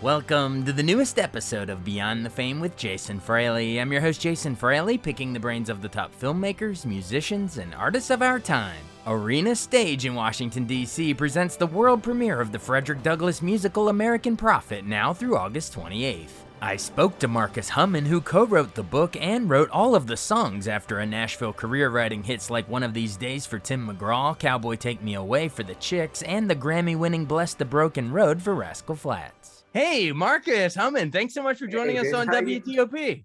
Welcome to the newest episode of Beyond the Fame with Jason Fraley. I'm your host, Jason Fraley, picking the brains of the top filmmakers, musicians, and artists of our time. Arena Stage in Washington, D.C. presents the world premiere of the Frederick Douglass musical American Prophet, now through August 28th. I spoke to Marcus Hummon, who co-wrote the book and wrote all of the songs after a Nashville career writing hits like One of These Days for Tim McGraw, Cowboy Take Me Away for The Chicks, and the Grammy-winning Bless the Broken Road for Rascal Flatts. Hey, Marcus Hummon, thanks so much for joining us on WTOP.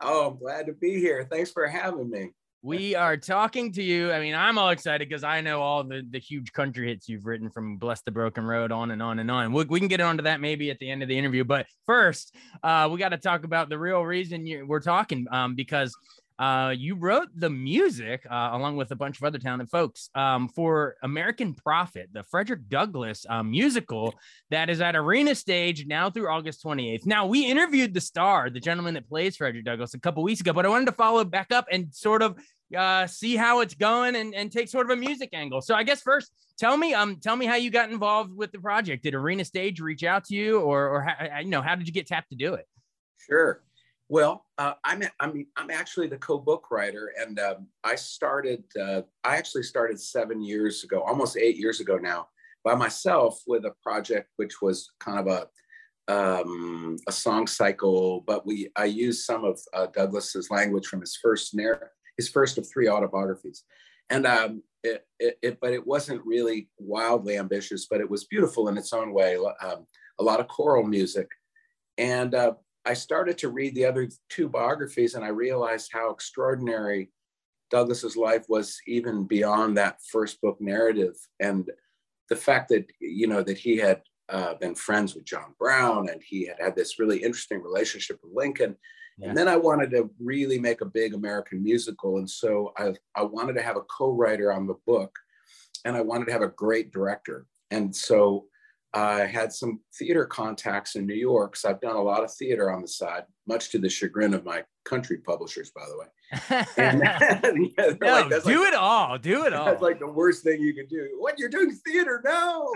Oh, I'm glad to be here. Thanks for having me. We are talking to you. I mean, I'm all excited because I know all the huge country hits you've written from Bless the Broken Road on and on and on. We can get onto that maybe at the end of the interview. But first, we got to talk about the real reason we're talking, because you wrote the music along with a bunch of other talented folks for American Prophet, the Frederick Douglass musical that is at Arena Stage now through August 28th. Now, we interviewed the star, the gentleman that plays Frederick Douglass, a couple weeks ago, but I wanted to follow back up and sort of see how it's going and take sort of a music angle. So I guess first, tell me how you got involved with the project. Did Arena Stage reach out to you, or how, how did you get tapped to do it? Sure. Well, I'm actually the co-book writer, and I actually started 7 years ago, almost 8 years ago now, by myself with a project which was kind of a song cycle, but I used some of Douglass's language from his first of three autobiographies. And it wasn't really wildly ambitious, but it was beautiful in its own way. A lot of choral music. And I started to read the other two biographies, and I realized how extraordinary Douglass's life was even beyond that first book narrative. And the fact that, that he had been friends with John Brown, and he had this really interesting relationship with Lincoln. Yeah. And then I wanted to really make a big American musical. And so I wanted to have a co-writer on the book, and I wanted to have a great director. And so I had some theater contacts in New York. So I've done a lot of theater on the side, much to the chagrin of my country publishers, by the way. Do it all. That's like the worst thing you can do. What, you're doing theater? No.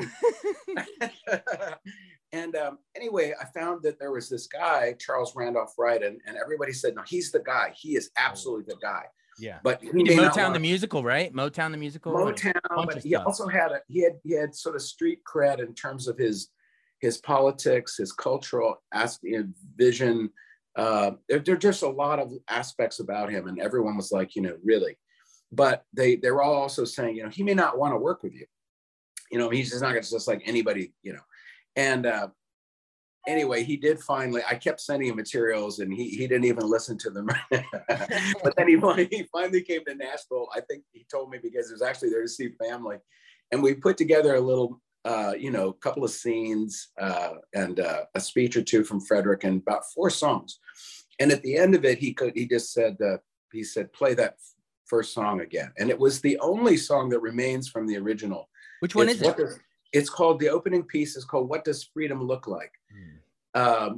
And anyway, I found that there was this guy, Charles Randolph Wright, and everybody said, no, he's the guy. He is absolutely the guy. Yeah. But he Motown the Musical, right? Motown the Musical. But he also had he had sort of street cred in terms of his politics, his cultural vision. There are just a lot of aspects about him, and everyone was like, really. But they were all also saying, he may not want to work with you. He's just not going to just like anybody, And anyway, he did finally, I kept sending him materials, and he didn't even listen to them. But then he finally came to Nashville. I think he told me because he was actually there to see family. And we put together a little, couple of scenes and a speech or two from Frederick and about four songs. And at the end of it, he said, play that first song again. And it was the only song that remains from the original. Which one is it? It's called, the opening piece is called What Does Freedom Look Like?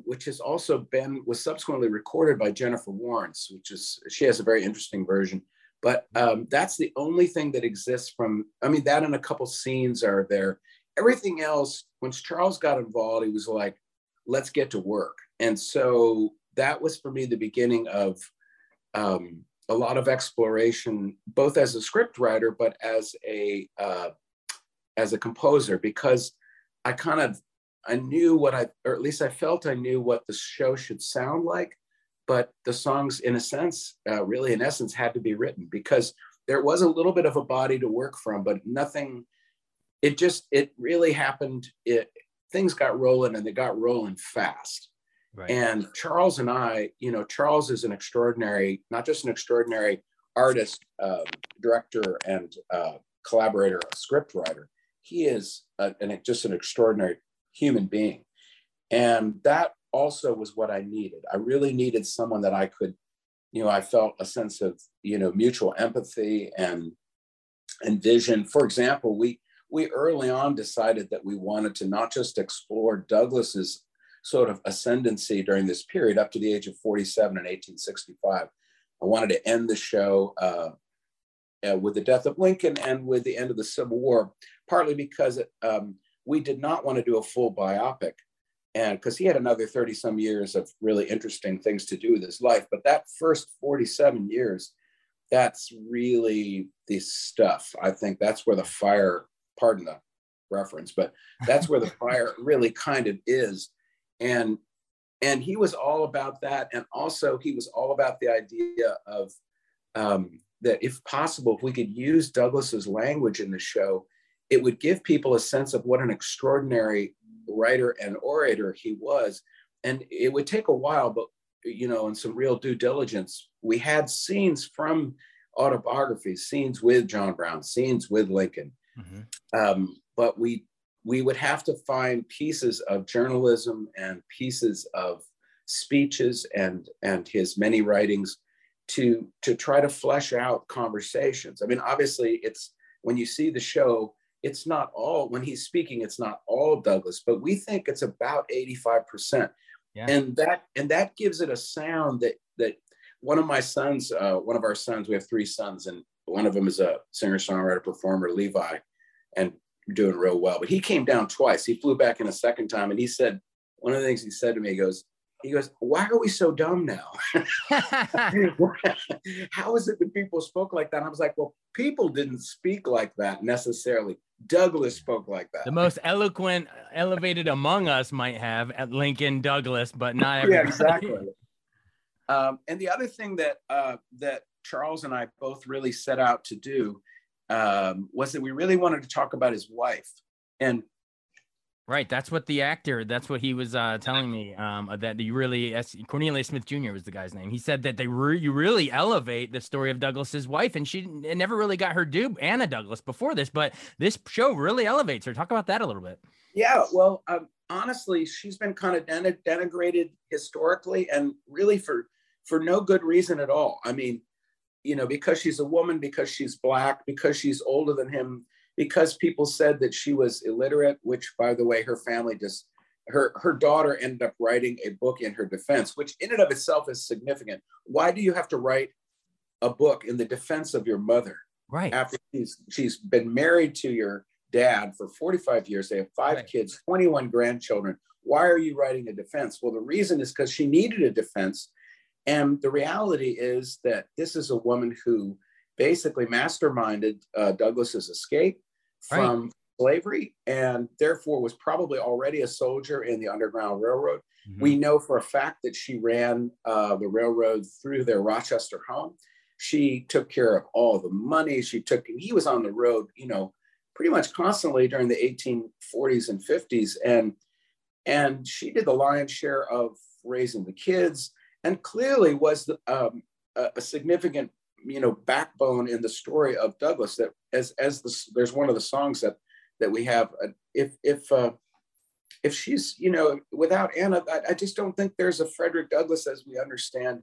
Which has also was subsequently recorded by Jennifer Warrens, she has a very interesting version. But that's the only thing that exists that and a couple scenes are there. Everything else, once Charles got involved, he was like, let's get to work. And so that was for me the beginning of a lot of exploration, both as a script writer, but as a composer, because I knew I knew what the show should sound like, but the songs in essence had to be written because there was a little bit of a body to work from, but nothing it just, it really happened. Things got rolling, and they got rolling fast. Right. And Charles and I, you know, Charles is an extraordinary, not just an extraordinary artist, director, and collaborator, a script writer. He is just an extraordinary human being. And that also was what I needed. I really needed someone that I could, you know, I felt a sense of, you know, mutual empathy and vision. For example, we early on decided that we wanted to not just explore Douglass's sort of ascendancy during this period up to the age of 47 in 1865. I wanted to end the show with the death of Lincoln and with the end of the Civil War, partly because we did not want to do a full biopic, and because he had another 30 some years of really interesting things to do with his life. But that first 47 years, that's really the stuff. I think that's where the fire, pardon the reference, but that's where the fire really kind of is. And he was all about that. And also he was all about the idea of that if possible, if we could use Douglass's language in the show, it would give people a sense of what an extraordinary writer and orator he was. And it would take a while, but, you know, in some real due diligence, we had scenes from autobiographies, scenes with John Brown, scenes with Lincoln. Mm-hmm. But we would have to find pieces of journalism and pieces of speeches and his many writings to try to flesh out conversations. I mean, obviously it's, when you see the show, it's not all, when he's speaking, it's not all Douglass, but we think it's about 85%. Yeah. And that gives it a sound that one of my sons, one of our sons, we have three sons, and one of them is a singer, songwriter, performer, Levi, and doing real well. But he came down twice. He flew back in a second time, and he said, one of the things he said to me, he goes, why are we so dumb now? How is it that people spoke like that? And I was like, well, people didn't speak like that necessarily. Douglass spoke like that. The most eloquent, elevated among us might have at Lincoln Douglass, but not everybody. Yeah, exactly. And the other thing that Charles and I both really set out to do was that we really wanted to talk about his wife. And right, that's what the actor, that's what he was telling me, that you really, Cornelius Smith Jr. was the guy's name. He said that you really elevate the story of Douglass's wife, and it never really got her due, Anna Douglas, before this, but this show really elevates her. Talk about that a little bit. Yeah, well, honestly, she's been kind of denigrated historically, and really for no good reason at all. I mean, you know, because she's a woman, because she's Black, because she's older than him, because people said that she was illiterate, which, by the way, her family just, her daughter ended up writing a book in her defense, which in and of itself is significant. Why do you have to write a book in the defense of your mother? Right. After she's been married to your dad for 45 years, they have five kids, 21 grandchildren. Why are you writing a defense? Well, the reason is because she needed a defense. And the reality is that this is a woman who basically masterminded Douglass's escape from slavery, and therefore was probably already a soldier in the Underground Railroad. Mm-hmm. We know for a fact that she ran the railroad through their Rochester home. She took care of all the money she took, and he was on the road, you know, pretty much constantly during the 1840s and 50s. And she did the lion's share of raising the kids, and clearly was a significant, you know, backbone in the story of Douglass. That there's one of the songs that we have. If she's, you know, without Anna, I just don't think there's a Frederick Douglass as we understand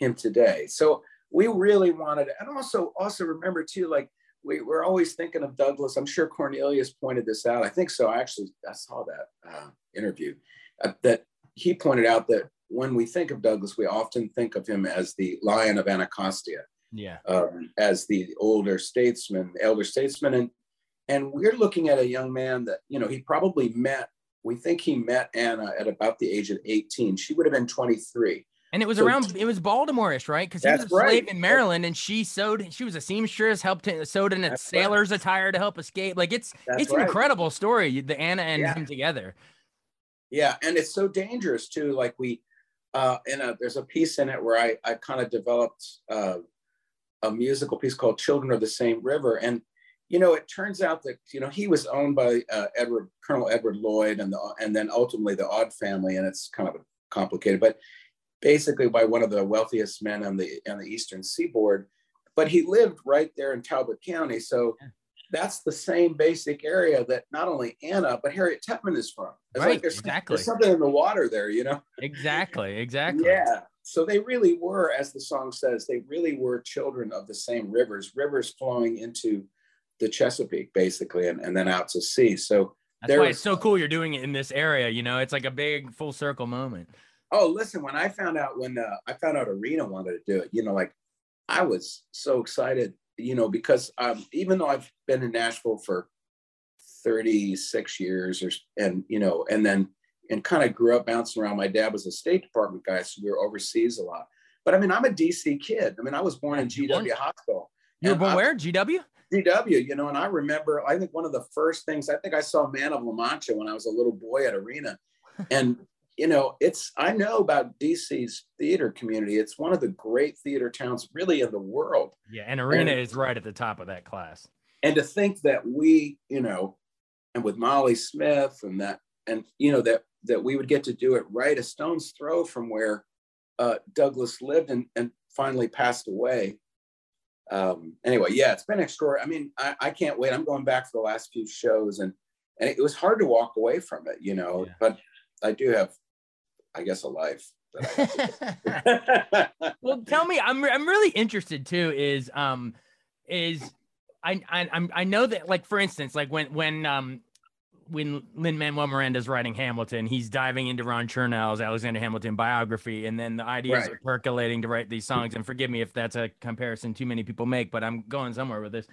him today. So we really wanted, and also remember too, like we're always thinking of Douglass. I'm sure Cornelius pointed this out. I think so. Actually, I saw that interview that he pointed out that when we think of Douglass, we often think of him as the Lion of Anacostia, as the elder statesman. And we're looking at a young man that, you know, we think he met Anna at about the age of 18. She would have been 23. And it was it was Baltimore-ish, right? Because he was a slave in Maryland, and she was a seamstress, sewed in a sailor's attire to help escape. Like it's an incredible story, the Anna and him together. Yeah, and it's so dangerous too. Like there's a piece in it where I kind of developed a musical piece called Children of the Same River. And you know, it turns out that, you know, he was owned by Colonel Edward Lloyd and then ultimately the Odd family, and it's kind of complicated, but basically by one of the wealthiest men on the Eastern Seaboard. But he lived right there in Talbot County. So that's the same basic area that not only Anna, but Harriet Tubman is from. It's right, like there's something in the water there, you know? Exactly. Yeah. So they really were, as the song says, they really were children of the same rivers flowing into the Chesapeake, basically, and then out to sea. So that's why it's so cool you're doing it in this area, you know? It's like a big full circle moment. Oh, listen, when I found out Arena wanted to do it, you know, like, I was so excited, you know, because even though I've been in Nashville for 36 years and kind of grew up bouncing around. My dad was a State Department guy, so we were overseas a lot. But I mean, I'm a DC kid. I mean, I was born in GW Hospital. You were born where? GW? GW, you know, and I remember, I think one of the first things, I think I saw Man of La Mancha when I was a little boy at Arena. And you know, I know about DC's theater community. It's one of the great theater towns really in the world. Yeah, and Arena is right at the top of that class. And to think that we, you know, and with Molly Smith and that, and, you know, that we would get to do it right a stone's throw from where Douglass lived and finally passed away. Anyway, yeah, it's been extraordinary. I mean, I can't wait. I'm going back for the last few shows and it was hard to walk away from it, you know, yeah. But I do have, I guess, a life that I Well, tell me, I'm really interested too, I know that, like, for instance, like when Lin-Manuel Miranda's writing Hamilton, he's diving into Ron Chernow's Alexander Hamilton biography, and then the ideas are percolating to write these songs. And forgive me if that's a comparison too many people make, but I'm going somewhere with this.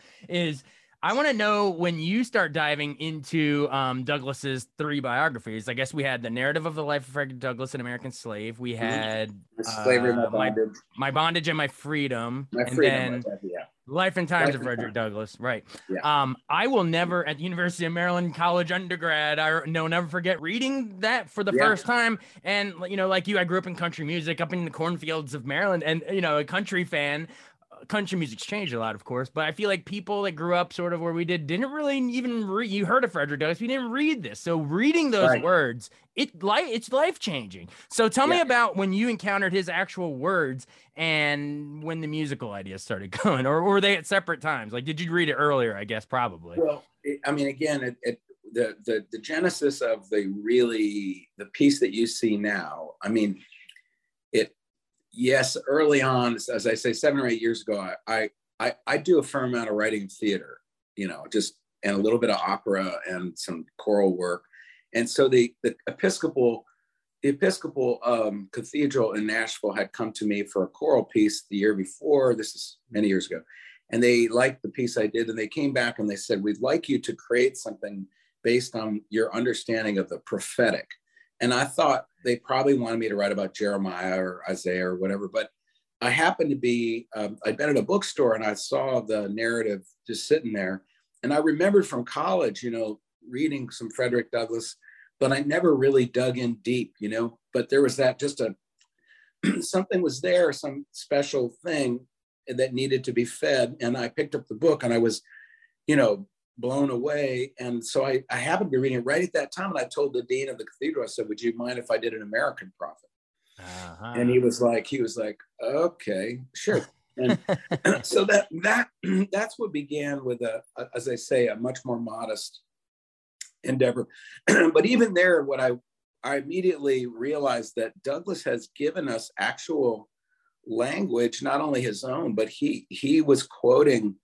I want to know when you start diving into Douglass's three biographies. I guess we had the Narrative of the Life of Frederick Douglass, an American Slave. We had Slavery, My Bondage and My Freedom. Life and Times of Frederick Douglass. Right. Yeah. I will never, at the University of Maryland college undergrad, never forget reading that for the first time. And, you know, like you, I grew up in country music up in the cornfields of Maryland, and, you know, a country fan. Country music's changed a lot, of course, but I feel like people that grew up sort of where we didn't really even read. You heard of Frederick Douglass, we didn't read this. So reading those words, it's life-changing. So tell me about when you encountered his actual words and when the musical ideas started going, or were they at separate times? Like, did you read it earlier? I guess probably. Well, I mean, again, the genesis of the piece that you see now, I mean, yes, early on, as I say, 7 or 8 years ago, I do a fair amount of writing theater, you know, just, and a little bit of opera and some choral work. And so the Episcopal Cathedral in Nashville had come to me for a choral piece the year before. This is many years ago. And they liked the piece I did, and they came back and they said, we'd like you to create something based on your understanding of the prophetic. And I thought they probably wanted me to write about Jeremiah or Isaiah or whatever, but I happened to be, I'd been at a bookstore and I saw the narrative just sitting there. And I remembered from college, you know, reading some Frederick Douglass, but I never really dug in deep, you know, but there was that just something was there, some special thing that needed to be fed. And I picked up the book and I was, you know, blown away. And so I happened to be reading it right at that time. And I told the dean of the cathedral, I said, would you mind if I did an American Prophet? Uh-huh. And he was like, okay, sure. And so that's what began with as I say, a much more modest endeavor. But even there, what I immediately realized that Douglass has given us actual language, not only his own, but he was quoting,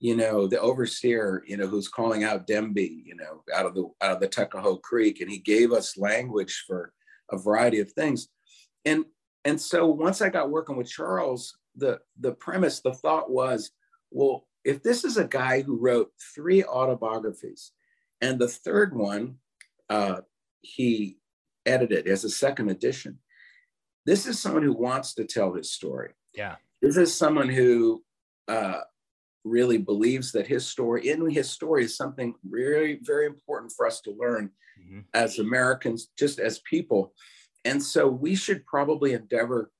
you know, the overseer, you know, who's calling out Demby, you know, out of the Tuckahoe Creek. And he gave us language for a variety of things. And so once I got working with Charles, the premise, the thought was, well, if this is a guy who wrote 3 autobiographies and the third one, he edited as a second edition, this is someone who wants to tell his story. Yeah. This is someone who, really believes that his story is something really very important for us to learn as Americans, just as people. And so we should probably endeavor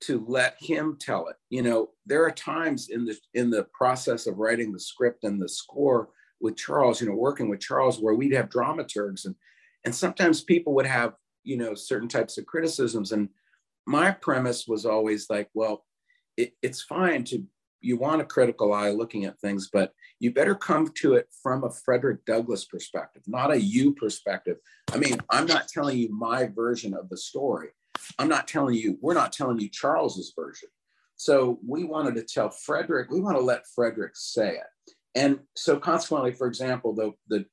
to let him tell it. You know, there are times in the process of writing the script and the score with Charles, you know, working with Charles, where we'd have dramaturgs and sometimes people would have, you know, certain types of criticisms. And my premise was always like, well, it's fine to, you want a critical eye looking at things, but you better come to it from a Frederick Douglass perspective, not a you perspective. I mean, I'm not telling you my version of the story. We're not telling you Charles's version. So we wanted to tell Frederick, we want to let Frederick say it. And so consequently, for example, the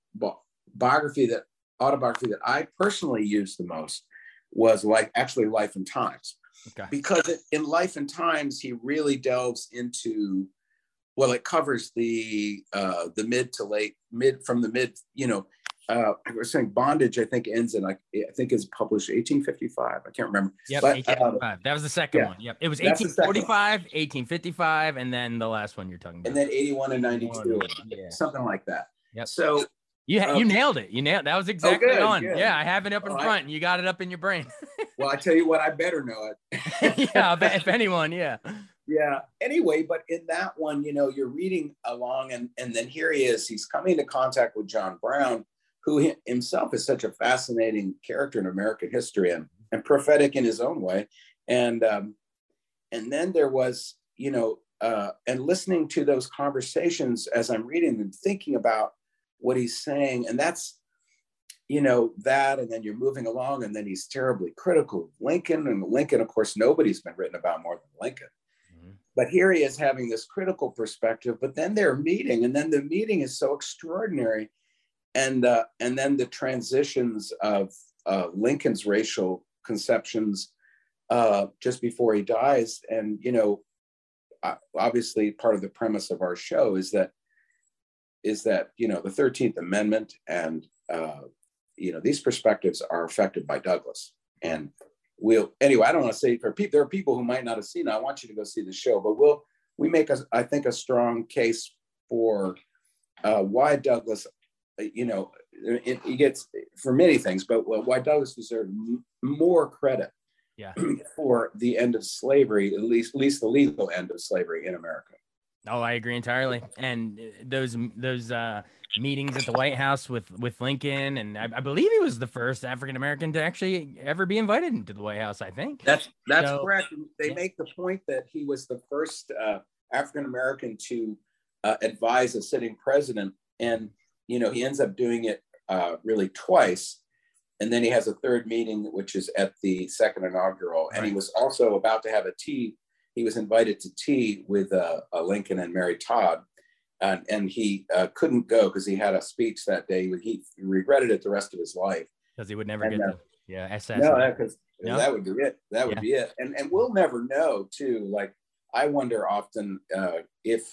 autobiography that I personally used the most was Life and Times. Okay. Because in Life and Times, he really delves into, well, it covers the mid to late, you know, I was saying Bondage, I think ends in, I think is published 1855. I can't remember. Yep, but, 1855. That was the second one. Yep. It was 1845, 1855, and then the last one you're talking about. And then 81 and 92, yeah. Something like that. Yep. So you nailed it. That was exactly on. Good. Yeah, I have it up in front. You got it up in your brain. Well, I tell you what, I better know it. Yeah, I bet if anyone, yeah. Yeah. Anyway, but in that one, you know, you're reading along and then here he is. He's coming into contact with John Brown, who himself is such a fascinating character in American history and prophetic in his own way. And then there was, you know, and listening to those conversations as I'm reading and thinking about what he's saying. And that's, you know, that, and then you're moving along and then he's terribly critical of Lincoln, and Lincoln, of course, nobody's been written about more than Lincoln. Mm-hmm. But here he is having this critical perspective, but then they're meeting and then the meeting is so extraordinary. And then the transitions of Lincoln's racial conceptions just before he dies. And, you know, obviously part of the premise of our show is that, you know, the 13th Amendment and, you know, these perspectives are affected by Douglass. And anyway, I don't want to say for people, there are people who might not have seen it. I want you to go see the show, but we make, I think, a strong case for why Douglass, you know, he gets for many things, but why Douglass deserved more credit for the end of slavery, at least the legal end of slavery in America. Oh, I agree entirely. And those meetings at the White House with Lincoln, and I believe he was the first African American to actually ever be invited into the White House. I think that's correct. They make the point that he was the first African American to advise a sitting president, and you know he ends up doing it really twice, and then he has a third meeting, which is at the second inaugural, and he was also about to have a tea. He was invited to tea with Lincoln and Mary Todd, and he couldn't go because he had a speech that day. He regretted it the rest of his life because he would never get assassinated. No, that would be it. That would be it. And we'll never know too. Like I wonder often if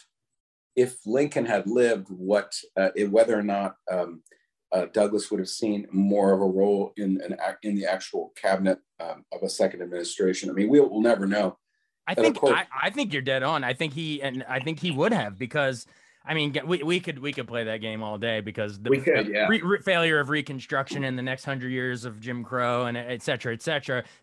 Lincoln had lived, whether or not Douglass would have seen more of a role in the actual cabinet of a second administration. I mean, we'll never know. I think you're dead on. I think he would have, because I mean we could play that game all day, because the failure of Reconstruction and the next 100 years of Jim Crow and et cetera,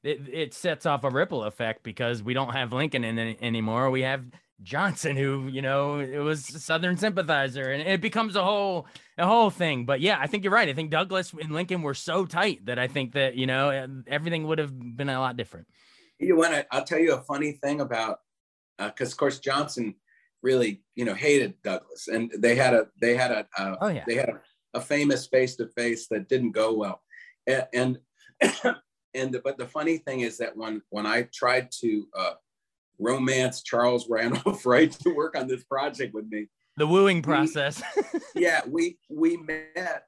it sets off a ripple effect because we don't have Lincoln anymore. We have Johnson, who, you know, it was a Southern sympathizer, and it becomes a whole thing. But yeah, I think you're right. I think Douglass and Lincoln were so tight that I think that, you know, everything would have been a lot different. You want to? I'll tell you a funny thing about, because of course Johnson really, you know, hated Douglass, and they had a famous face-to-face that didn't go well, but the funny thing is that when I tried to romance Charles Randolph Wright to work on this project with me, the wooing process. we met.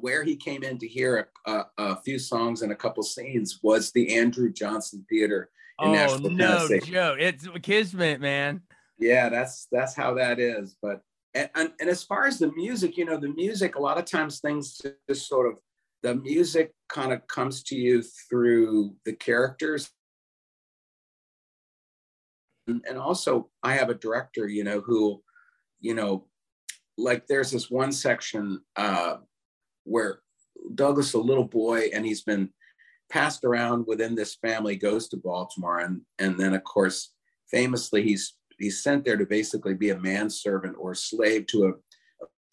Where he came in to hear a few songs and a couple scenes was the Andrew Johnson Theater in Nashville, Tennessee. Joe, it's kismet, man. Yeah, that's how that is. But and as far as the music, you know, the music, a lot of times things just sort of, the music kind of comes to you through the characters. And also I have a director, you know, who, you know, like there's this one section where Douglass, a little boy, and he's been passed around within this family, goes to Baltimore. And then, of course, famously, he's sent there to basically be a manservant or slave to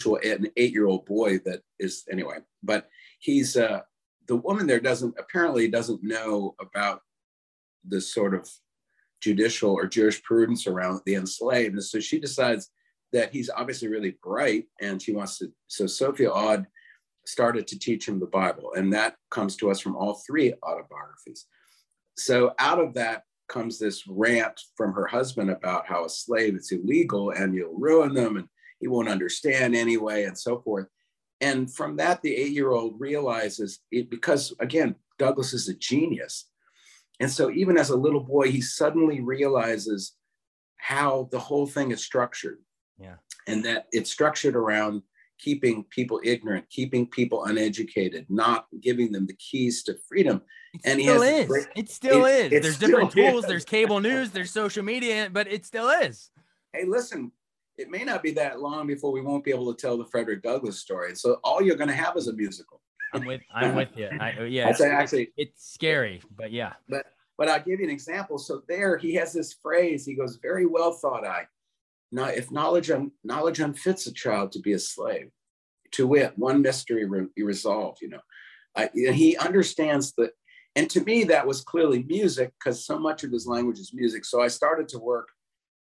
an 8-year-old boy that is, anyway, but he's, the woman there apparently doesn't know about the sort of judicial or Jewish prudence around the enslaved. And so she decides that he's obviously really bright and she wants to, so Sophia Odd started to teach him the Bible. And that comes to us from all three autobiographies. So out of that comes this rant from her husband about how a slave, it's illegal and you'll ruin them and he won't understand anyway and so forth. And from that, the 8-year-old realizes it, because again, Douglass is a genius. And so even as a little boy, he suddenly realizes how the whole thing is structured. Yeah. And that it's structured around keeping people ignorant, keeping people uneducated, not giving them the keys to freedom. It still is. There's different tools. There's cable news, there's social media, but it still is. Hey, listen, it may not be that long before we won't be able to tell the Frederick Douglass story. So all you're going to have is a musical. I'm with you. It's scary, but yeah. But I'll give you an example. So there, he has this phrase. He goes, "Very well thought I. Now, if knowledge unfits a child to be a slave, to wit, one mystery resolved." You know, he understands that. And to me, that was clearly music, because so much of his language is music. So I started to work.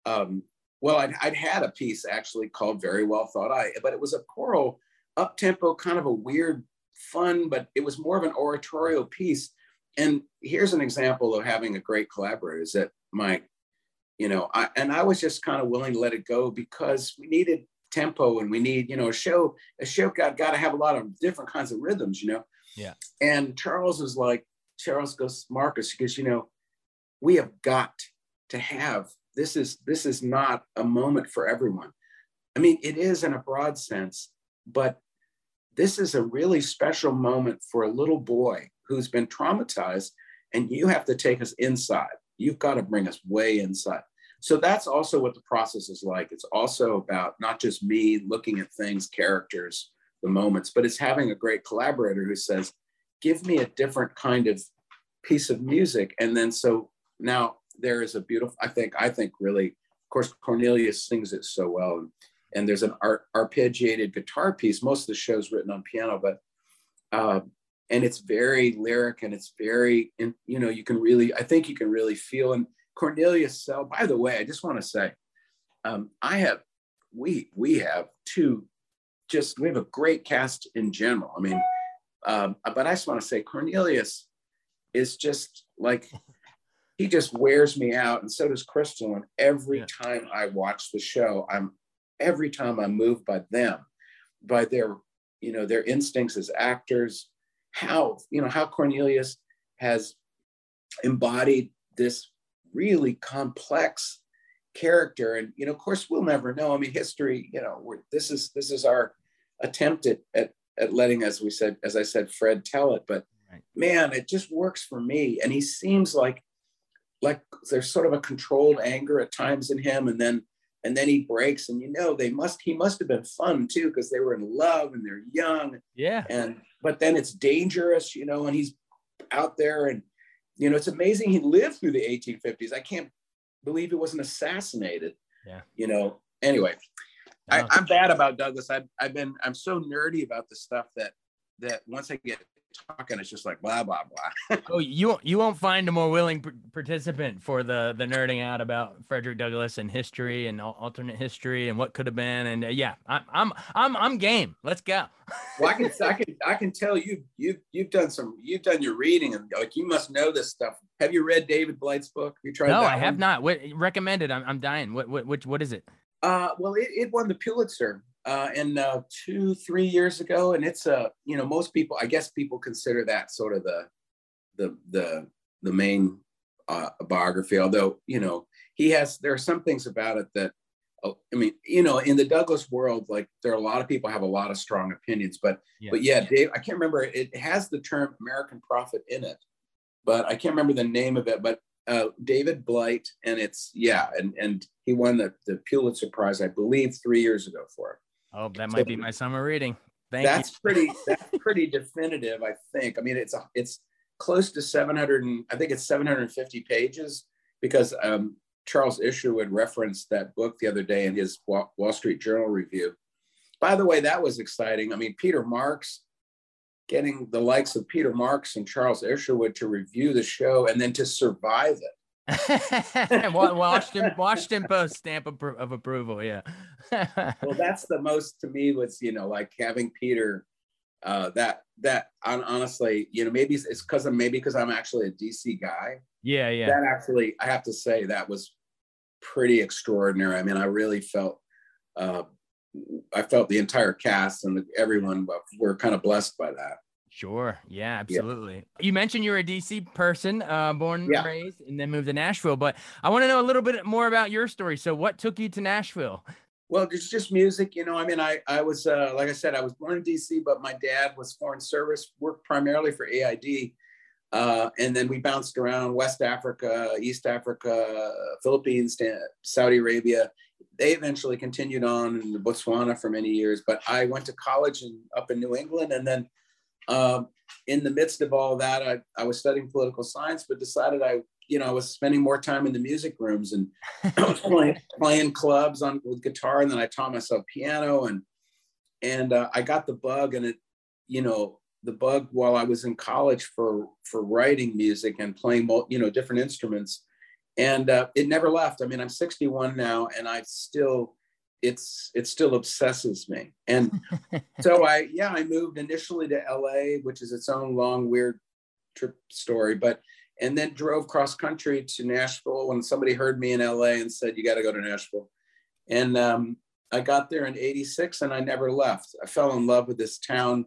I'd had a piece actually called "Very Well Thought I," but it was a choral, up-tempo, kind of a weird, fun, but it was more of an oratorio piece. And here's an example of having a great collaborator, is that I was just kind of willing to let it go, because we needed tempo and we need, a show got to have a lot of different kinds of rhythms, Yeah. And Marcus goes, we have got to have, this is not a moment for everyone. I mean, it is in a broad sense, but this is a really special moment for a little boy who's been traumatized, and you have to take us inside. You've got to bring us way inside. So that's also what the process is like. It's also about not just me looking at things, characters, the moments, but it's having a great collaborator who says, give me a different kind of piece of music. And then, so now there is a beautiful, I think really, of course, Cornelius sings it so well. And there's an arpeggiated guitar piece. Most of the show's written on piano, but and it's very lyric, and it's very, you can really feel. And Cornelius Cell, by the way, I just want to say, we have a great cast in general. I mean, but I just want to say Cornelius is just like, he just wears me out, and so does Crystal. And every time I watch the show, every time I'm moved by them, by their, their instincts as actors, how Cornelius has embodied this really complex character. And, of course, we'll never know. I mean, history, this is our attempt at letting, as I said, Fred tell it, but right. Man, it just works for me. And he seems like there's sort of a controlled anger at times in him. And then he breaks, and he must have been fun too, because they were in love and they're young. Yeah. But then it's dangerous, and he's out there, and it's amazing he lived through the 1850s. I can't believe he wasn't assassinated. Yeah. Anyway, no. I'm bad about Douglass. I'm so nerdy about the stuff that once I get talking, it's just like blah blah blah. Oh, you won't find a more willing participant for the nerding out about Frederick Douglass and history and alternate history and what could have been. And I'm game. Let's go. Well, I can tell you've done your reading, and like you must know this stuff. Have you read David Blight's book? Have you tried? No, I have not. What recommended? I'm dying. What is it? Well, it won the Pulitzer. And 2-3 years ago, and it's most people, I guess people consider that sort of the main biography. Although there are some things about it that, in the Douglass world, like there are a lot of people have a lot of strong opinions, Dave, I can't remember. It has the term American Prophet in it, but I can't remember the name of it. But David Blight, and it's and he won the Pulitzer Prize, I believe, 3 years ago for it. Oh, that might be my summer reading. Thank you. That's pretty definitive, I think. I mean, it's close to 700, and I think it's 750 pages, because Charles Isherwood referenced that book the other day in his Wall Street Journal review. By the way, that was exciting. I mean, Peter Marks, getting the likes of Peter Marks and Charles Isherwood to review the show and then to survive it. Washington Post stamp of approval. Yeah. Well, that's the most, to me, was, you know, like having Peter, that honestly, you know, maybe it's because I'm actually a DC guy. Yeah, yeah. That actually, I have to say, that was pretty extraordinary. I mean, I really felt, the entire cast and everyone were kind of blessed by that. Sure. Yeah, absolutely. Yeah. You mentioned you're a DC person, born and raised, and then moved to Nashville. But I want to know a little bit more about your story. So what took you to Nashville? Well, it's just music. You know, I mean, I was, like I said, I was born in DC, but my dad was Foreign Service, worked primarily for AID. And then we bounced around West Africa, East Africa, Philippines, Saudi Arabia. They eventually continued on in Botswana for many years. But I went to college up in New England, and then in the midst of all that, I was studying political science, but decided I was spending more time in the music rooms and playing clubs with guitar. And then I taught myself piano, and I got the bug, and while I was in college for writing music and playing, different instruments, and it never left. I mean, I'm 61 now, and I still, it still obsesses me. And so I moved initially to LA, which is its own long, weird trip story, and then drove cross country to Nashville when somebody heard me in LA and said, you got to go to Nashville. And I got there in 86, and I never left. I fell in love with this town,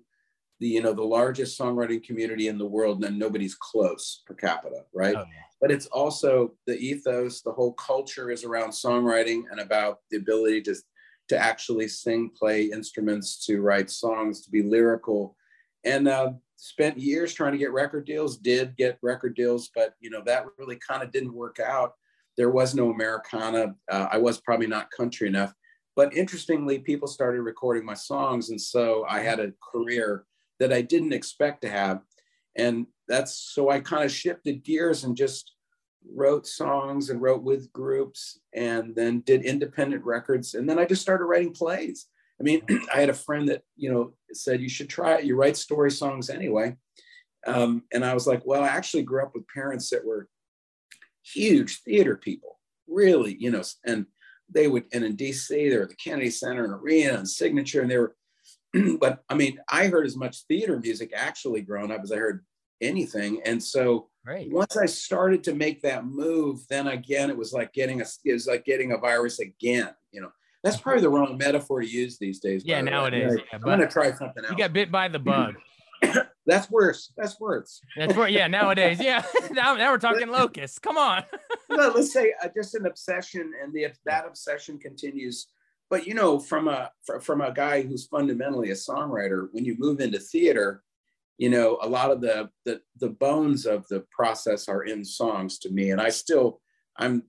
the largest songwriting community in the world, and nobody's close per capita, right? Oh, yeah. But it's also the ethos, the whole culture is around songwriting and about the ability to actually sing, play instruments, to write songs, to be lyrical. And spent years trying to get record deals, did get record deals, but that really kind of didn't work out. There was no Americana. I was probably not country enough. But interestingly, people started recording my songs. And so I had a career that I didn't expect to have. And so I kind of shifted gears and just wrote songs and wrote with groups, and then did independent records. And then I just started writing plays. I mean, I had a friend that, said, you should try it. You write story songs anyway. And I was like, well, I actually grew up with parents that were huge theater people, really, and they would, and in DC, there were the Kennedy Center and Arena and Signature, and they were, but I mean, I heard as much theater music actually growing up as I heard anything. And so once I started to make that move, then again, it was like getting a virus again. That's probably the wrong metaphor to use these days. Yeah, nowadays. Like, I'm going to try something else. You got bit by the bug. That's worse. That's worse. Yeah, nowadays. Yeah. now we're talking locusts. Come on. Let's say just an obsession, and that obsession continues. But from a guy who's fundamentally a songwriter, when you move into theater, a lot of the bones of the process are in songs to me. And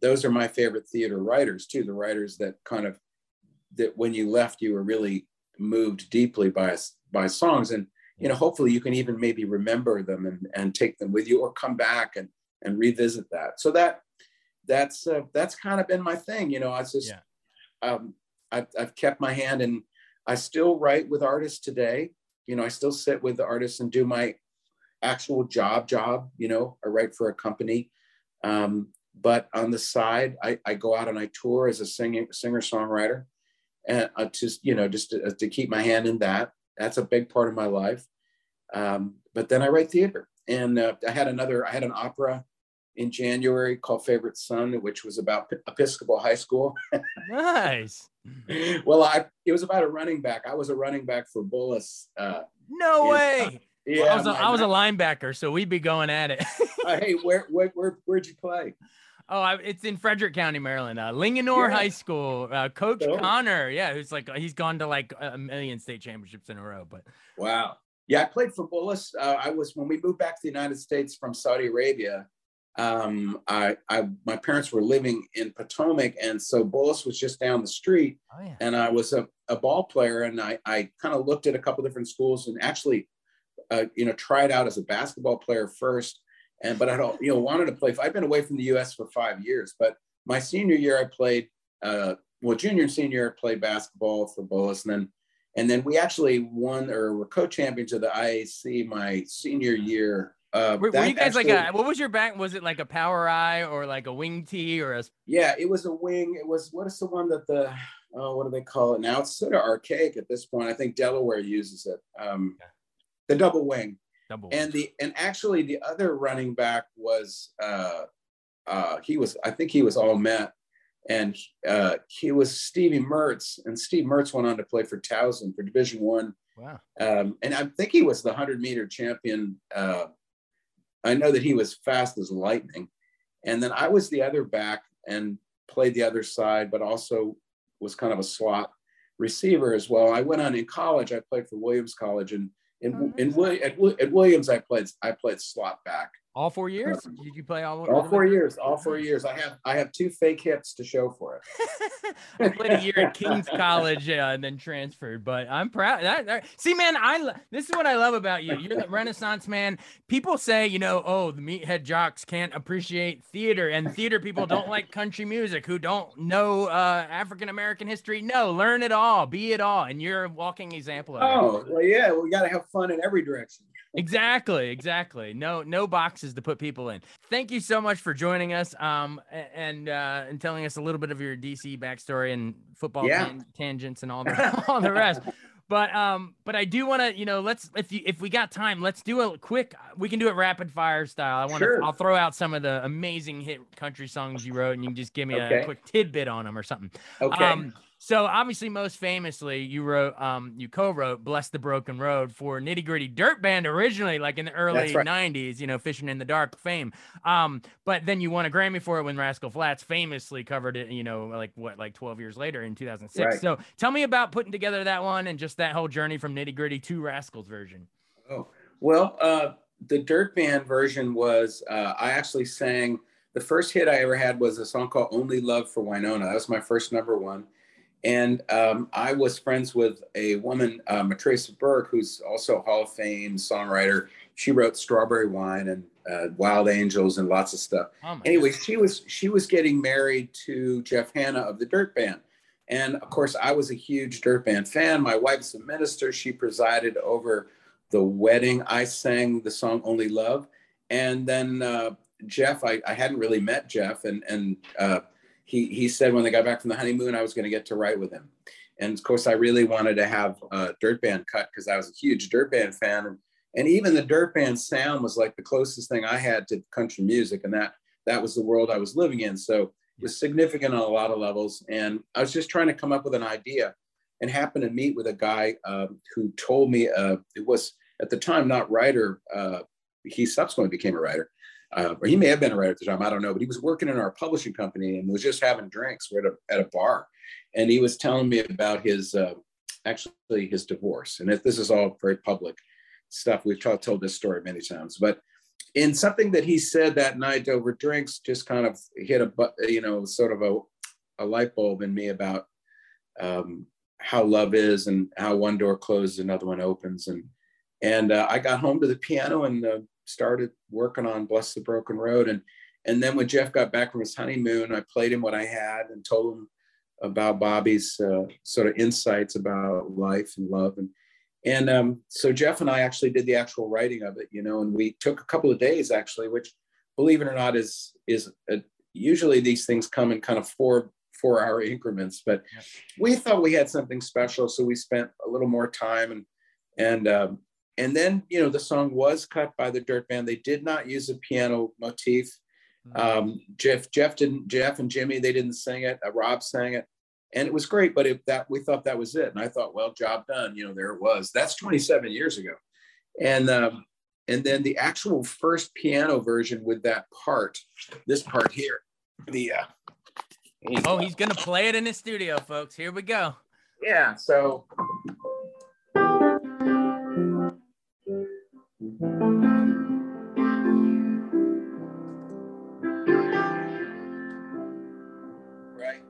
those are my favorite theater writers too. The writers that that when you left, you were really moved deeply by songs. And, hopefully you can even maybe remember them and take them with you, or come back and revisit that. So that's kind of been my thing. I've kept my hand, and I still write with artists today. I still sit with the artists and do my actual job, I write for a company. But on the side, I go out and I tour as a singer-songwriter, and just to keep my hand in that. That's a big part of my life. But then I write theater, and I had an opera in January called Favorite Son, which was about Episcopal High School. Nice. Well, it was about a running back. I was a running back for Bullis. No way. Yeah, well, I was a linebacker, so we'd be going at it. Hey, where'd you play? Oh, it's in Frederick County, Maryland. Linganore High School. Coach Connor, who's he's gone to a million state championships in a row. But wow, yeah, I played for Bullis. When we moved back to the United States from Saudi Arabia. My parents were living in Potomac, and so Bullis was just down the street. Oh, yeah. And I was a ball player, and I kind of looked at a couple different schools, and actually tried out as a basketball player first, but I wanted to play. I've been away from the U.S. for 5 years, but my senior year I played. Junior and senior year I played basketball for Bullis, and then we actually won or were co-champions of the IAC my senior year. Were you guys actually, what was your back? Was it like a power eye or like a wing tee or a? Yeah, it was a wing. It was, what is the one that the, what do they call it now? It's sort of archaic at this point. I think Delaware uses it. The double wing. And actually the other running back was, I think he was all Met, and he was Stevie Mertz, and Steve Mertz went on to play for Towson for Division I. Wow. And I think he was the 100-meter champion. I know that he was fast as lightning. And then I was the other back and played the other side, but also was kind of a slot receiver as well. I went on in college. I played for Williams College, and at Williams I played slot back. All 4 years? Did you play all 4 years? All 4 years. I have two fake hips to show for it. I played a year at King's College and then transferred, but I'm proud. See, man, this is what I love about you. You're the Renaissance man. People say, the meathead jocks can't appreciate theater, and theater people don't like country music, who don't know African American history. No, learn it all, be it all, and you're a walking example of it. Oh, well, yeah, we got to have fun in every direction. Exactly. No boxes to put people in. Thank you so much for joining us and telling us a little bit of your DC backstory and football tangents and all the rest. But I do want to, let's, if we got time, let's do a quick, we can do it rapid fire style. I'll throw out some of the amazing hit country songs you wrote, and you can just give me a quick tidbit on them or something. Okay. So obviously, most famously, you co-wrote Bless the Broken Road for Nitty Gritty Dirt Band originally, like in the early 90s, Fishing in the Dark fame. But then you won a Grammy for it when Rascal Flatts famously covered it, 12 years later in 2006. Right. So tell me about putting together that one and just that whole journey from Nitty Gritty to Rascal's version. Oh, well, the Dirt Band version was, I actually sang, the first hit I ever had was a song called Only Love for Winona. That was my first #1. And I was friends with a woman, Matrice Burke, who's also Hall of Fame songwriter. She wrote Strawberry Wine and Wild Angels and lots of stuff. Anyway, she was getting married to Jeff Hanna of the Dirt Band. And of course, I was a huge Dirt Band fan. My wife's a minister. She presided over the wedding. I sang the song Only Love. And then Jeff, I hadn't really met Jeff, and He said when they got back from the honeymoon, I was going to get to write with him. And of course, I really wanted to have a Dirt Band cut because I was a huge Dirt Band fan. And even the Dirt Band sound was like the closest thing I had to country music. And that was the world I was living in. So it was significant on a lot of levels. And I was just trying to come up with an idea, and happened to meet with a guy who told me, it was at the time not writer. He subsequently became a writer. Or he may have been a writer at the time, I don't know, but he was working in our publishing company and was just having drinks. We're at a bar, and he was telling me about his divorce. And this is all very public stuff. We've told this story many times, but in something that he said that night over drinks, just kind of hit a light bulb in me about how love is and how one door closes, another one opens. And I got home to the piano and started working on Bless the Broken Road. And then when Jeff got back from his honeymoon, I played him what I had and told him about Bobby's sort of insights about life and love. And so Jeff and I actually did the actual writing of it, and we took a couple of days actually, which, believe it or not, is usually these things come in kind of 4-hour increments, but we thought we had something special. So we spent a little more time and then, the song was cut by the Dirt Band. They did not use a piano motif. Jeff and Jimmy, they didn't sing it. Rob sang it, and it was great. But we thought that was it. And I thought, well, job done. There it was. That's 27 years ago. And then the actual first piano version with that part, this part here, he's going to play it in his studio, folks. Here we go. Yeah. So. Right.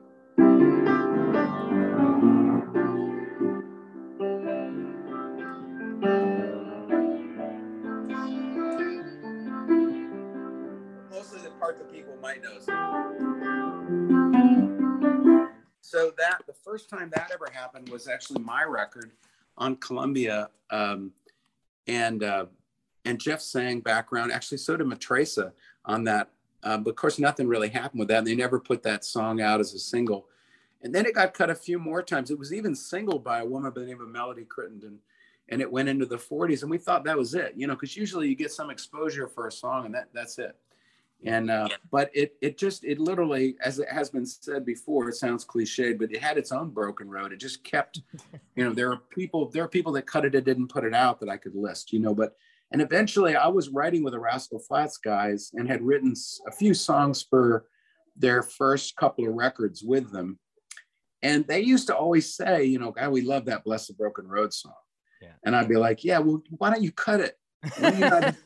part that people might notice. So that the first time that ever happened was actually my record on Columbia, and Jeff sang background. Actually, so did Matresa on that. But of course, nothing really happened with that. And they never put that song out as a single. And then it got cut a few more times. It was even singled by a woman by the name of Melody Crittenden. And it went into the 40s. And we thought that was it, you know, because usually you get some exposure for a song and that's it. And but it literally, as it has been said before, it sounds cliched, but it had its own broken road. It just kept, you know, there are people that cut it and didn't put it out that I could list, you know, but. And eventually I was writing with the Rascal Flatts guys and had written a few songs for their first couple of records with them. And they used to always say, you know, God, we love that Bless the Broken Road song. Yeah. And I'd be like, yeah, well, why don't you cut it?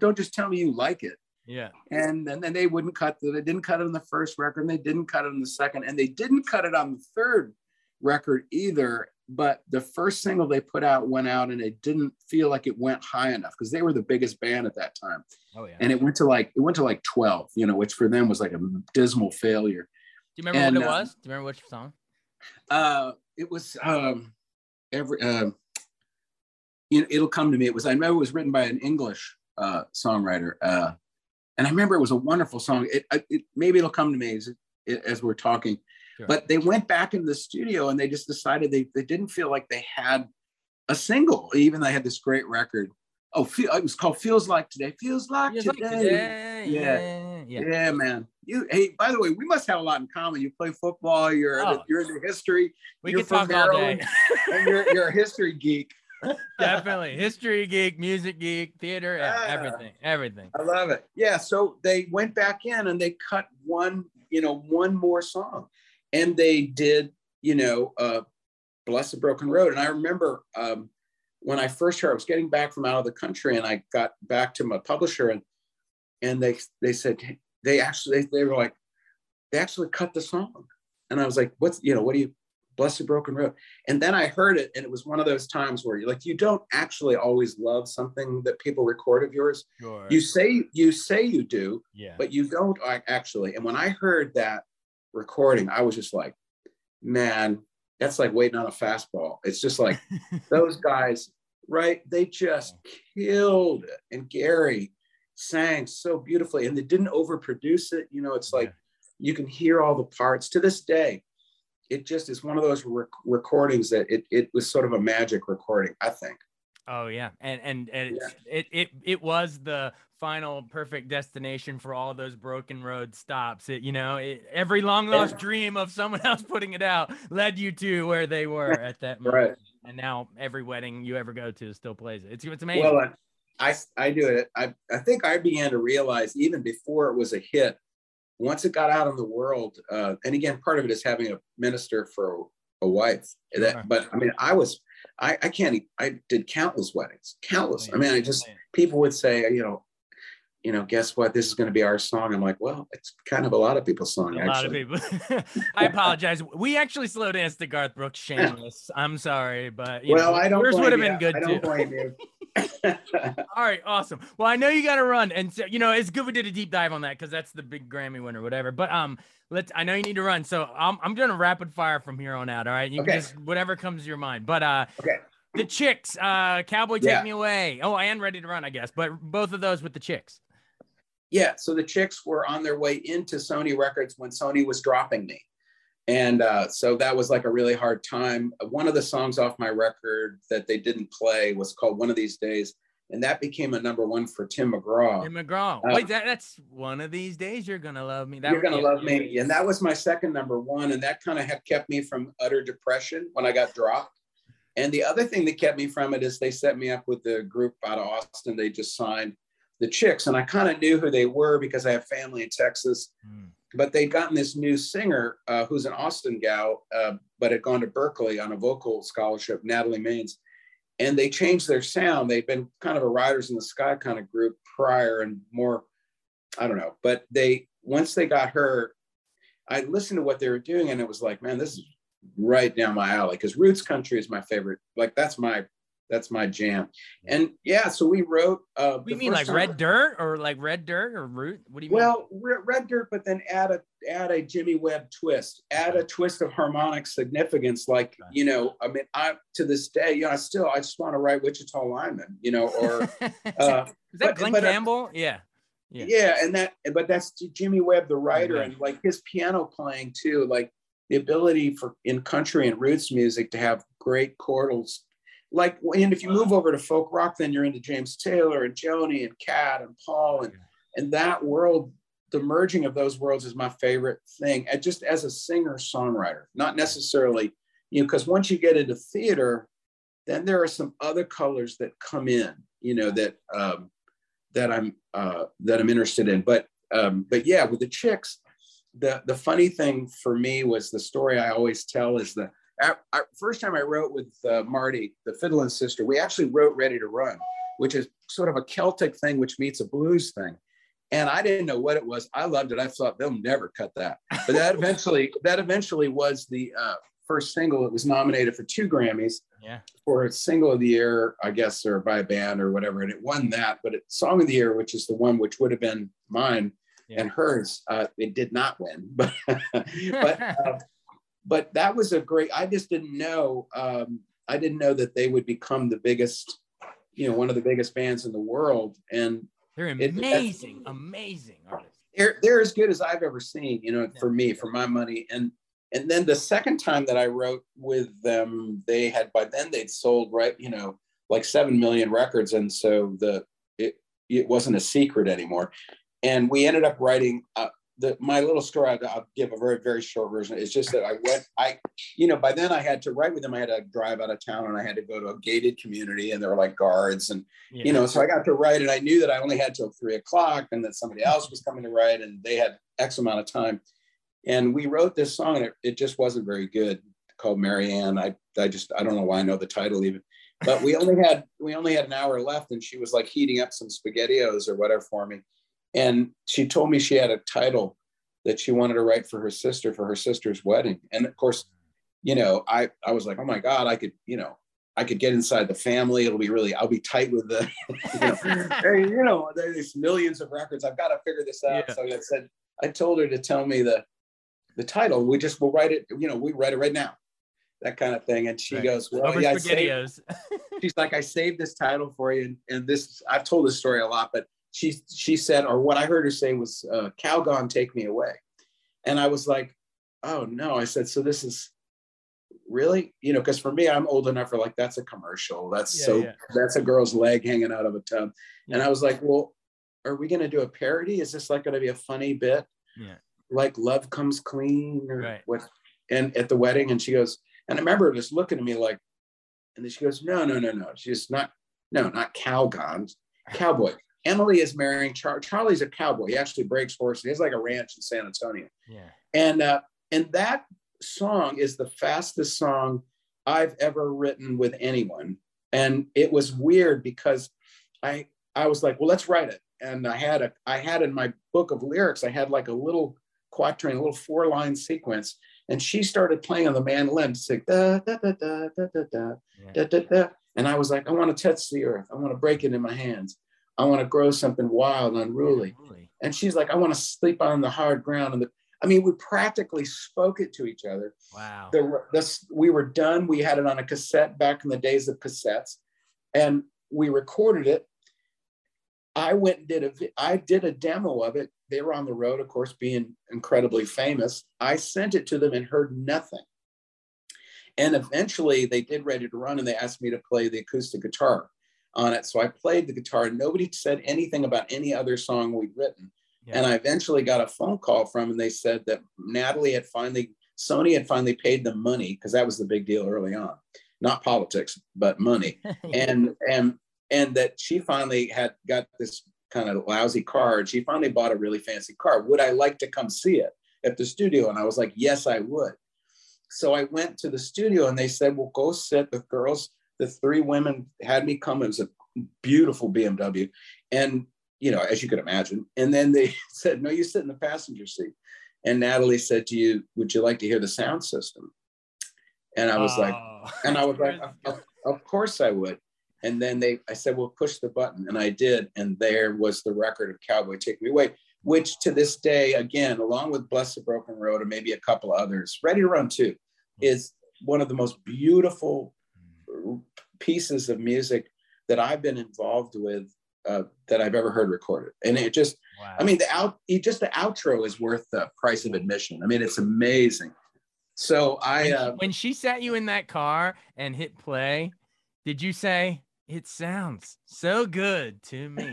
Don't just tell me you like it. Yeah. And then they wouldn't cut it. They didn't cut it on the first record and they didn't cut it on the second. And they didn't cut it on the third record either. But the first single they put out went out and it didn't feel like it went high enough because they were the biggest band at that time. Oh yeah. And it went to like 12, you know, which for them was like a dismal failure. Do you remember what it was? Do you remember which song? It was you know, it'll come to me. I remember it was written by an English songwriter. And I remember it was a wonderful song. It maybe it'll come to me as we're talking. Sure. But they went back into the studio and they just decided they didn't feel like they had a single, even though they had this great record. Oh, it was called Feels Like Today. Feels Like Today. Yeah, man. Hey, by the way, we must have a lot in common. You play football. You're into history. We could talk all day. And you're a history geek. Definitely. History geek, music geek, theater, everything. I love it. Yeah, so they went back in and they cut one more song. And they did, you know, Bless the Broken Road. And I remember when I first heard, I was getting back from out of the country and I got back to my publisher and they said, they actually cut the song. And I was like, Bless the Broken Road. And then I heard it and it was one of those times where you're like, you don't actually always love something that people record of yours. Sure. You say you do, yeah. But you don't actually. And when I heard that recording, I was just like, man, that's like waiting on a fastball. It's just like those guys, right? They just killed it. And Gary sang so beautifully and they didn't overproduce it. You know, it's like you can hear all the parts to this day. It just is one of those recordings that it was sort of a magic recording, I think. Oh yeah, and it was the final perfect destination for all those broken road stops. Every long lost dream of someone else putting it out led you to where they were at that moment. Right. And now every wedding you ever go to still plays it. It's amazing. Well, I do it. I think I began to realize even before it was a hit, once it got out in the world, and again, part of it is having a minister for a wife. But I mean, I did countless weddings, countless. I mean, people would say, you know, guess what? This is going to be our song. I'm like, well, it's kind of a lot of people's song. A lot of people. I apologize. We actually slow danced to Garth Brooks Shameless. I'm sorry, but yours would have been good too. I don't blame you. All right, awesome. Well, I know you got to run, and so it's good we did a deep dive on that because that's the big Grammy winner, whatever. But I know you need to run, so I'm gonna rapid fire from here on out. All right, you can just whatever comes to your mind. But The Chicks, Cowboy Take Me Away. Oh, and Ready to Run, I guess. But both of those with The Chicks. Yeah. So The Chicks were on their way into Sony Records when Sony was dropping me, and so that was like a really hard time. One of the songs off my record that they didn't play was called One of These Days, and that became a number one for Tim McGraw. Wait, that's One of These Days You're Gonna Love Me. You're gonna love me. And that was my second number one, and that kind of had kept me from utter depression when I got dropped. And the other thing that kept me from it is they set me up with the group out of Austin. They just signed The Chicks, and I kind of knew who they were because I have family in Texas. But they'd gotten this new singer who's an Austin gal, but had gone to Berkeley on a vocal scholarship, Natalie Maines. And they changed their sound. They'd been kind of a Riders in the Sky kind of group prior and more, I don't know. But once they got her, I listened to what they were doing and it was like, man, this is right down my alley. Because roots country is my favorite. Like that's my That's my jam. And yeah, so we wrote. You mean like Red Dirt or like Red Dirt or Root? What do you mean? Well, Red Dirt, but then add a Jimmy Webb twist, add a twist of harmonic significance. Like, you know, I mean, I to this day, you know, I just want to write Wichita Lineman, you know, or. Is that Glenn Campbell? Yeah. And that's Jimmy Webb, the writer, and like his piano playing too, like the ability for in country and roots music to have great chordals. Like, and if you move over to folk rock, then you're into James Taylor and Joni and Cat and Paul and that world, the merging of those worlds is my favorite thing. And just as a singer songwriter, not necessarily, you know, because once you get into theater, then there are some other colors that come in, you know, that I'm interested in. But yeah, with the Chicks, the funny thing for me was the story I always tell is the. First time I wrote with Marty, the Fiddlin' Sister, we actually wrote Ready to Run, which is sort of a Celtic thing, which meets a blues thing. And I didn't know what it was. I loved it. I thought they'll never cut that. But that eventually was the first single. It was nominated for 2 Grammys for a Single of the Year, I guess, or by a band or whatever. And it won that. But it's Song of the Year, which is the one which would have been mine and hers. It did not win. But that was a great, I just didn't know. I didn't know that they would become the biggest, you know, one of the biggest bands in the world. And they're amazing artists. They're as good as I've ever seen, you know, for me, for my money. And then the second time that I wrote with them, they had, by then they'd sold, right, you know, like 7 million records. And so it wasn't a secret anymore. And we ended up writing my little story, I'll give a very, very short version. It's just that by then I had to write with them. I had to drive out of town and I had to go to a gated community and there were like guards and, you know, so I got to write and I knew that I only had till 3:00 and that somebody else was coming to write and they had X amount of time. And we wrote this song and it just wasn't very good, called Marianne. I don't know why I know the title even, but we only had an hour left and she was like heating up some SpaghettiOs or whatever for me. And she told me she had a title that she wanted to write for her sister's wedding. And of course, you know, I was like, oh my God, I could get inside the family. It'll be really, I'll be tight with the, you know, there's millions of records. I've got to figure this out. Yeah. So I told her to tell me the title. We'll write it, you know, we write it right now. That kind of thing. And she goes, well, yeah, she's like, I saved this title for you. And this, I've told this story a lot, but she said, or what I heard her say was, "Calgon, take me away," and I was like, "Oh no!" I said, "So this is really, you know, because for me, I'm old enough for like that's a commercial. That's a girl's leg hanging out of a tub." Yeah. And I was like, "Well, are we going to do a parody? Is this like going to be a funny bit, like Love Comes Clean or what?" And at the wedding, and she goes, and I remember just looking at me like, and then she goes, "No, she's not Calgon, cowboy." Emily is marrying Charlie's a cowboy. He actually breaks horses. He has like a ranch in San Antonio. Yeah. And that song is the fastest song I've ever written with anyone. And it was weird because I was like, well, let's write it. And I had in my book of lyrics, I had like a little quatrain, a little 4-line sequence. And she started playing on the mandolin, like da da da da da da da da da da. And I was like, I want to touch the earth. I want to break it in my hands. I want to grow something wild, unruly. And she's like, I want to sleep on the hard ground. And we practically spoke it to each other. Wow. We were done. We had it on a cassette back in the days of cassettes. And we recorded it. I went and did a demo of it. They were on the road, of course, being incredibly famous. I sent it to them and heard nothing. And eventually they did Ready to Run and they asked me to play the acoustic guitar on it. So I played the guitar and nobody said anything about any other song we'd written. Yeah. And I eventually got a phone call from, and they said that Sony had finally paid them money. Cause that was the big deal early on, not politics, but money. and that she finally got this kind of lousy car and she finally bought a really fancy car. Would I like to come see it at the studio? And I was like, yes, I would. So I went to the studio and they said, well, go sit with girls. The 3 women had me come. It was a beautiful BMW. And, you know, as you could imagine. And then they said, no, you sit in the passenger seat. And Natalie said to you, would you like to hear the sound system? And I was like, of course I would. And then I said, well, push the button. And I did. And there was the record of Cowboy Take Me Away, which to this day, again, along with Bless the Broken Road and maybe a couple others, Ready to Run Too, is one of the most beautiful pieces of music that I've been involved with that I've ever heard recorded. And it just, wow. I mean, the outro is worth the price of admission. I mean, it's amazing. So when she sat you in that car and hit play, did you say, "It sounds so good to me"?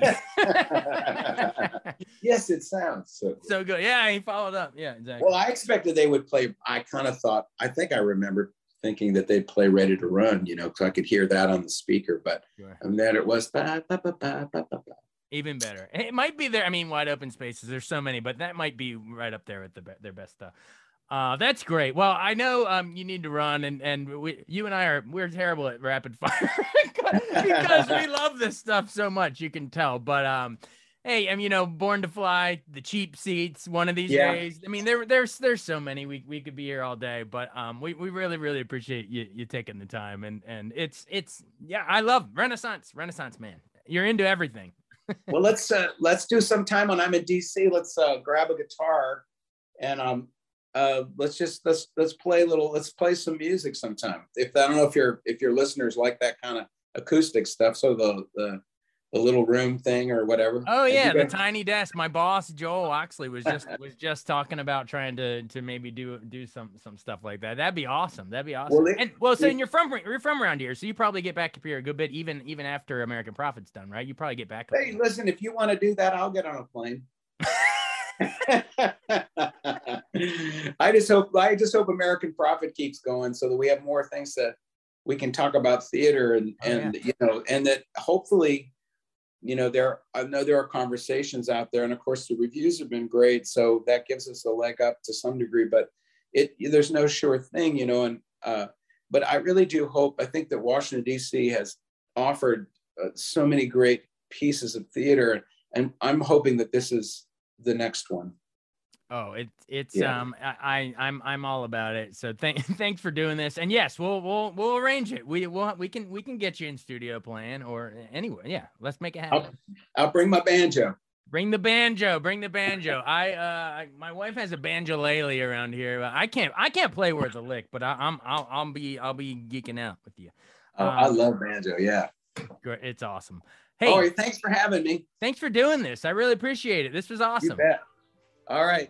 Yes, it sounds so good. So good. Yeah, he followed up. Yeah, exactly. Well, I expected they would play. I kind of thought, I think I remember thinking that they'd play Ready to Run, you know, because I could hear that on the speaker. But sure. And then it was ba, ba, ba, ba, ba, ba. Even better. It might be there. I mean, Wide Open Spaces, there's so many, but that might be right up there at their best stuff. That's great. Well, I know you need to run, and we're terrible at rapid fire because we love this stuff so much, you can tell. But hey, I mean, you know, Born to Fly, The Cheap Seats, One of These Days. I mean, there's so many. We could be here all day, but we really appreciate you taking the time, and it's yeah, I love Renaissance man. You're into everything. Well, let's do some time when I'm in DC. Let's grab a guitar and let's play some music sometime. If I don't know if your listeners like that kind of acoustic stuff, so the little room thing or whatever. Oh yeah, the tiny desk. My boss Joel Oxley was just talking about trying to maybe do some stuff like that. That'd be awesome. Well, you're from around here, so you probably get back up here a good bit, even after American Prophet's done, right? You probably get back. Hey, listen, if you want to do that, I'll get on a plane. I just hope American Prophet keeps going so that we have more things that we can talk about theater you know, and that hopefully, you know, there are conversations out there, and of course the reviews have been great, so that gives us a leg up to some degree, but there's no sure thing, you know, and but I really do hope, I think that Washington DC has offered so many great pieces of theater, and I'm hoping that this is the next one. Oh, it's yeah. I'm all about it. So thanks for doing this. And yes, we'll arrange it. We can get you in studio playing or anywhere. Yeah, let's make it happen. I'll bring my banjo. Bring the banjo. I my wife has a banjolele around here. I can't play worth a lick, but I'll be geeking out with you. I love banjo. Yeah, it's awesome. Hey, Corey, thanks for having me. Thanks for doing this. I really appreciate it. This was awesome. You bet. All right.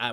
I